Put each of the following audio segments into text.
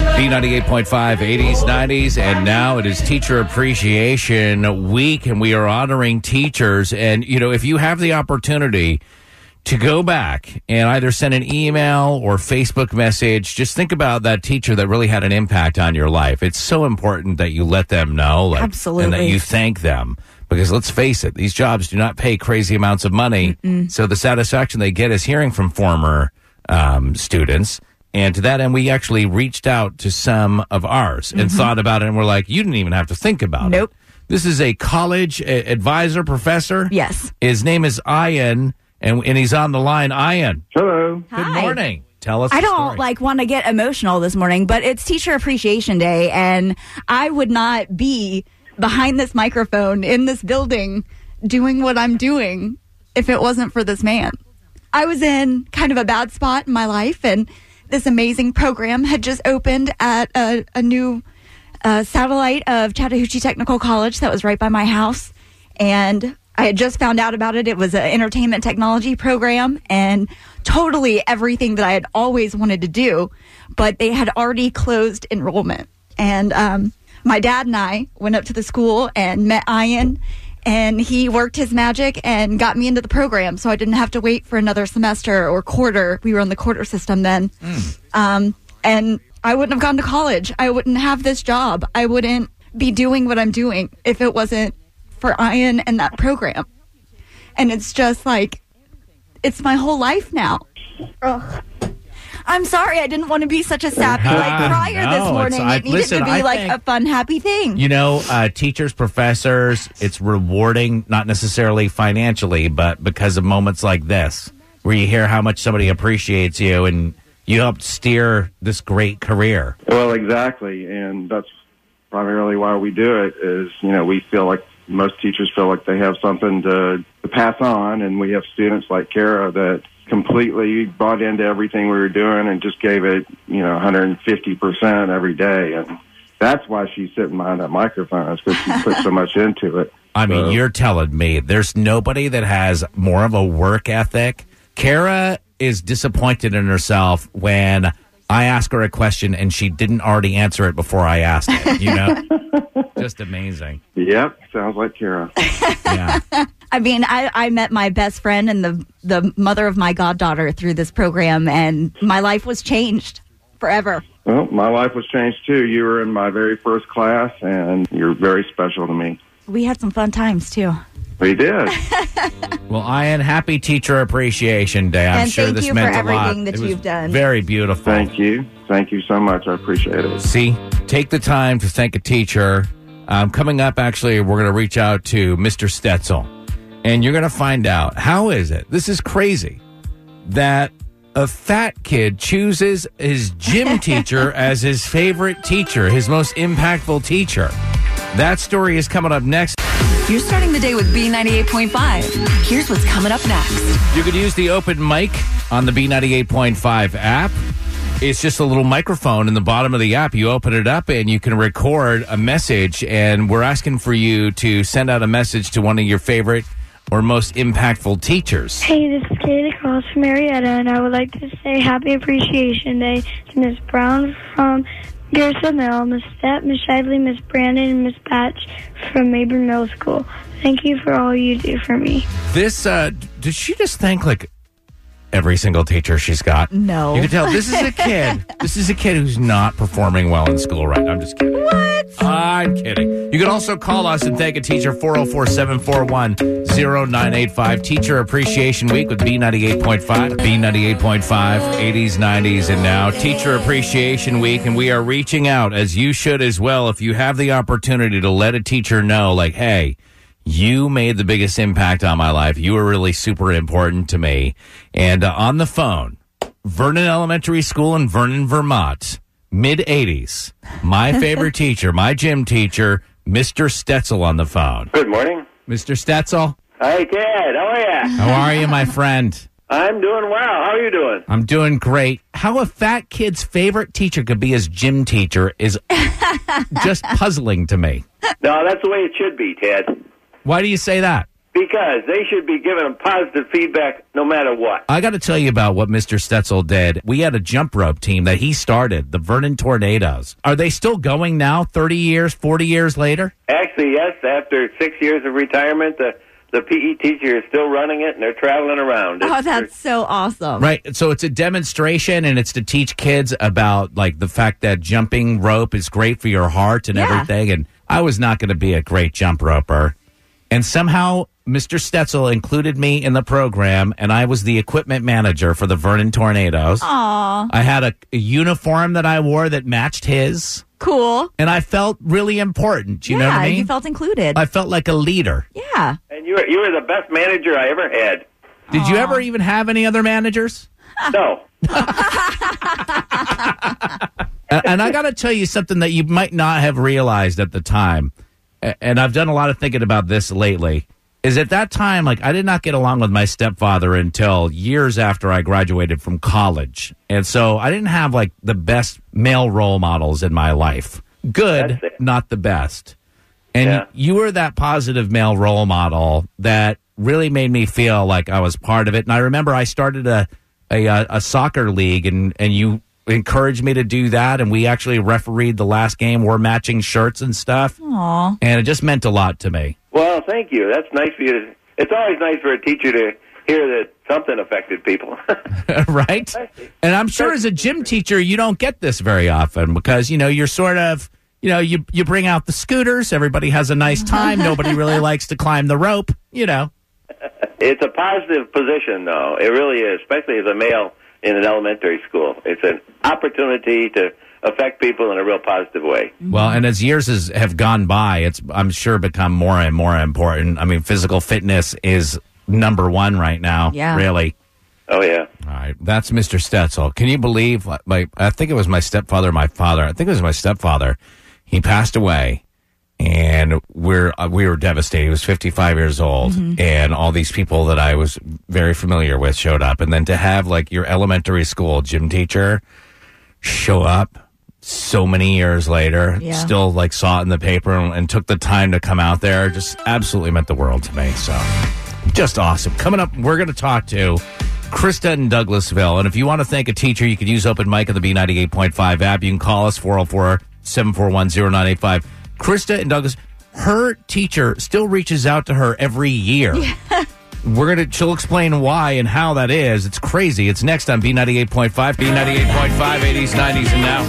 B98.5, 80s, 90s, and now it is Teacher Appreciation Week, and we are honoring teachers. And, you know, if you have the opportunity to go back and either send an email or Facebook message, just think about that teacher that really had an impact on your life. It's so important that you let them know. Absolutely. And that you thank them. Because let's face it, these jobs do not pay crazy amounts of money. Mm-mm. So the satisfaction they get is hearing from former students. And to that end, we actually reached out to some of ours and thought about it. And we're like, you didn't even have to think about it. Nope. This is a college advisor, professor. Yes. His name is Ian, and he's on the line. Ian. Hello. Good morning. Tell us. I don't want to get emotional this morning, but it's Teacher Appreciation Day. And I would not be behind this microphone in this building doing what I'm doing if it wasn't for this man. I was in kind of a bad spot in my life, and this amazing program had just opened at a new satellite of Chattahoochee Technical College that was right by my house. And I had just found out about it. It was an entertainment technology program and totally everything that I had always wanted to do. But they had already closed enrollment. And my dad and I went up to the school and met Ian. And he worked his magic and got me into the program, so I didn't have to wait for another semester or quarter. We were on the quarter system then. And I wouldn't have gone to college. I wouldn't have this job. I wouldn't be doing what I'm doing if it wasn't for Ian and that program. And it's just like, it's my whole life now. Ugh. I'm sorry, I didn't want to be such a sappy crier this morning. It needed to be a fun, happy thing. You know, teachers, professors, it's rewarding, not necessarily financially, but because of moments like this, where you hear how much somebody appreciates you and you helped steer this great career. Well, exactly, and that's primarily why we do it is, you know, we feel like most teachers feel like they have something to pass on, and we have students like Kara that completely bought into everything we were doing and just gave it, 150% every day. And that's why she's sitting behind that microphone, is because she put so much into it. I mean, you're telling me there's nobody that has more of a work ethic. Kara is disappointed in herself when I ask her a question and she didn't already answer it before I asked it, Just amazing. Yep, sounds like Kara. Yeah. I mean, I met my best friend and the mother of my goddaughter through this program, and my life was changed forever. Well, my life was changed, too. You were in my very first class, and you're very special to me. We had some fun times, too. We did. Well, Ian, happy Teacher Appreciation Day. I'm sure this meant a lot. And thank you for everything that you've done. Very beautiful. Thank you. Thank you so much. I appreciate it. See, take the time to thank a teacher. Coming up, actually, we're going to reach out to Mr. Stetzel. And you're going to find out, how is it? This is crazy that a fat kid chooses his gym teacher as his favorite teacher, his most impactful teacher. That story is coming up next. You're starting the day with B98.5. Here's what's coming up next. You could use the open mic on the B98.5 app. It's just a little microphone in the bottom of the app. You open it up and you can record a message. And we're asking for you to send out a message to one of your favorite or most impactful teachers. Hey, this is Katie Cross from Marietta, and I would like to say Happy Appreciation Day to Miss Brown from Garrison Mill, Miss Stepp, Miss Shively, Miss Brandon, and Miss Patch from Mabern Middle School. Thank you for all you do for me. This, did she just thank, every single teacher she's got? No. You can tell this is a kid. This is a kid who's not performing well in school right now. I'm just kidding. What? I'm kidding. You can also call us and thank a teacher, 404-741-0985. Teacher Appreciation Week with B98.5. B98.5, 80s, 90s, and now. Teacher Appreciation Week, and we are reaching out, as you should as well, if you have the opportunity to let a teacher know, hey, you made the biggest impact on my life. You were really super important to me. And on the phone, Vernon Elementary School in Vernon, Vermont, mid-80s. My favorite teacher, my gym teacher, Mr. Stetzel on the phone. Good morning. Mr. Stetzel? Hi, Dad. How are you? How are you, my friend? I'm doing well. How are you doing? I'm doing great. How a fat kid's favorite teacher could be his gym teacher is just puzzling to me. No, that's the way it should be, Ted. Why do you say that? Because they should be giving them positive feedback no matter what. I got to tell you about what Mr. Stetzel did. We had a jump rope team that he started, the Vernon Tornadoes. Are they still going now, 30 years, 40 years later? Actually, yes. After 6 years of retirement, the PE teacher is still running it, and they're traveling around. Oh, that's so awesome. Right. So it's a demonstration, and it's to teach kids about, like, the fact that jumping rope is great for your heart and everything. And I was not going to be a great jump roper. And somehow Mr. Stetzel included me in the program, and I was the equipment manager for the Vernon Tornadoes. Aww. I had a uniform that I wore that matched his. Cool. And I felt really important. You know what I mean? Yeah, you felt included. I felt like a leader. Yeah. And you were the best manager I ever had. Did you ever even have any other managers? No. And I got to tell you something that you might not have realized at the time, and I've done a lot of thinking about this lately, is at that time, like, I did not get along with my stepfather until years after I graduated from college. And so I didn't have, like, the best male role models in my life. Good, not the best. And you were that positive male role model that really made me feel like I was part of it. And I remember I started a soccer league, and you encouraged me to do that, and we actually refereed the last game. We're matching shirts and stuff. Aww. And it just meant a lot to me. Well, thank you. That's nice for you. It's always nice for a teacher to hear that something affected people. Right? And I'm sure as a gym teacher, you don't get this very often because, you know, you're sort of, you know, you bring out the scooters. Everybody has a nice time. Nobody really likes to climb the rope, you know. It's a positive position, though. It really is, especially as a male in an elementary school. It's an opportunity to affect people in a real positive way. Well, and as years have gone by, it's, I'm sure, become more and more important. I mean, physical fitness is number one right now, really. Oh, yeah. All right. That's Mr. Stetzel. Can you believe, I think it was my stepfather, my father. I think it was my stepfather. He passed away, and we were devastated. He was 55 years old, and all these people that I was very familiar with showed up. And then to have, like, your elementary school gym teacher show up so many years later, still, like, saw it in the paper and took the time to come out there, just absolutely meant the world to me. So just awesome. Coming up, we're going to talk to Krista in Douglasville. And if you want to thank a teacher, you could use Open Mic on the B98.5 app. You can call us, 404-741-0985. Krista in Douglas, her teacher still reaches out to her every year. Yeah. She'll explain why and how that is. It's crazy. It's next on B98.5. B98.5, 80s, 90s, and now.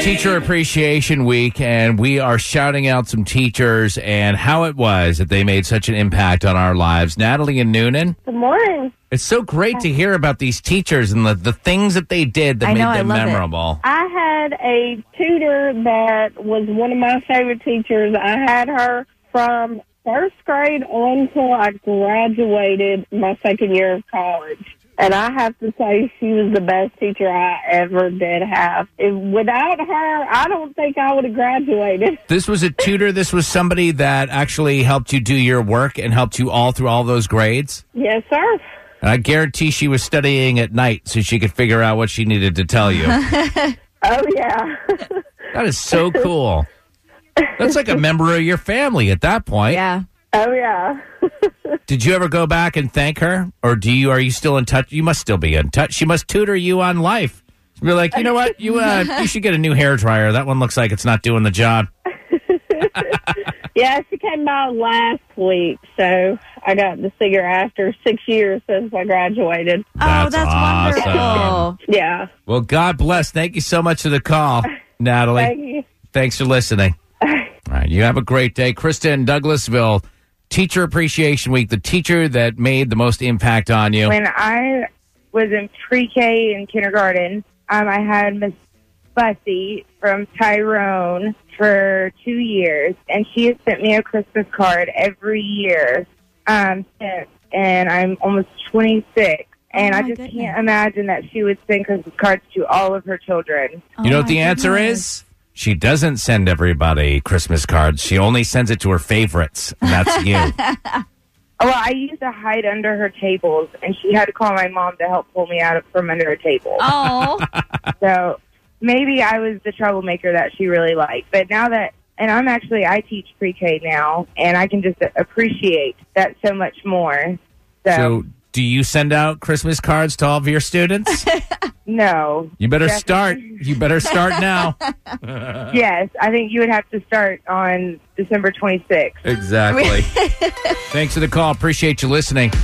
Teacher Appreciation Week, and we are shouting out some teachers and how it was that they made such an impact on our lives. Natalie and Noonan. Good morning. It's so great to hear about these teachers and the things that they did that made them memorable. I had a tutor that was one of my favorite teachers. I had her from first grade until I graduated my second year of college. And I have to say she was the best teacher I ever did have. Without her, I don't think I would have graduated. This was a tutor? This was somebody that actually helped you do your work and helped you all through all those grades? Yes, sir. And I guarantee she was studying at night so she could figure out what she needed to tell you. Oh, yeah. That is so cool. That's like a member of your family at that point. Yeah. Oh, yeah. Did you ever go back and thank her? Or are you still in touch? You must still be in touch. She must tutor you on life. You're like, you know what? You should get a new hairdryer. That one looks like it's not doing the job. Yeah, she came by last week, so I got to see her after 6 years since I graduated. Oh, that's awesome. Wonderful. Yeah. Well, God bless. Thank you so much for the call, Natalie. Thank you. Thanks for listening. All right, you have a great day. Krista in Douglasville, Teacher Appreciation Week, the teacher that made the most impact on you. When I was in pre-K and kindergarten, I had Miss Bussy from Tyrone for 2 years, and she has sent me a Christmas card every year since, and I'm almost 26. And I just can't imagine that she would send Christmas cards to all of her children. You know what the answer is? She doesn't send everybody Christmas cards. She only sends it to her favorites, and that's you. Well, I used to hide under her tables, and she had to call my mom to help pull me out from under her table. Oh. So maybe I was the troublemaker that she really liked. But now that, and I'm actually, I teach pre-K now, and I can just appreciate that so much more. So do you send out Christmas cards to all of your students? No. You better definitely. Start. You better start now. Yes, I think you would have to start on December 26th. Exactly. Thanks for the call. Appreciate you listening.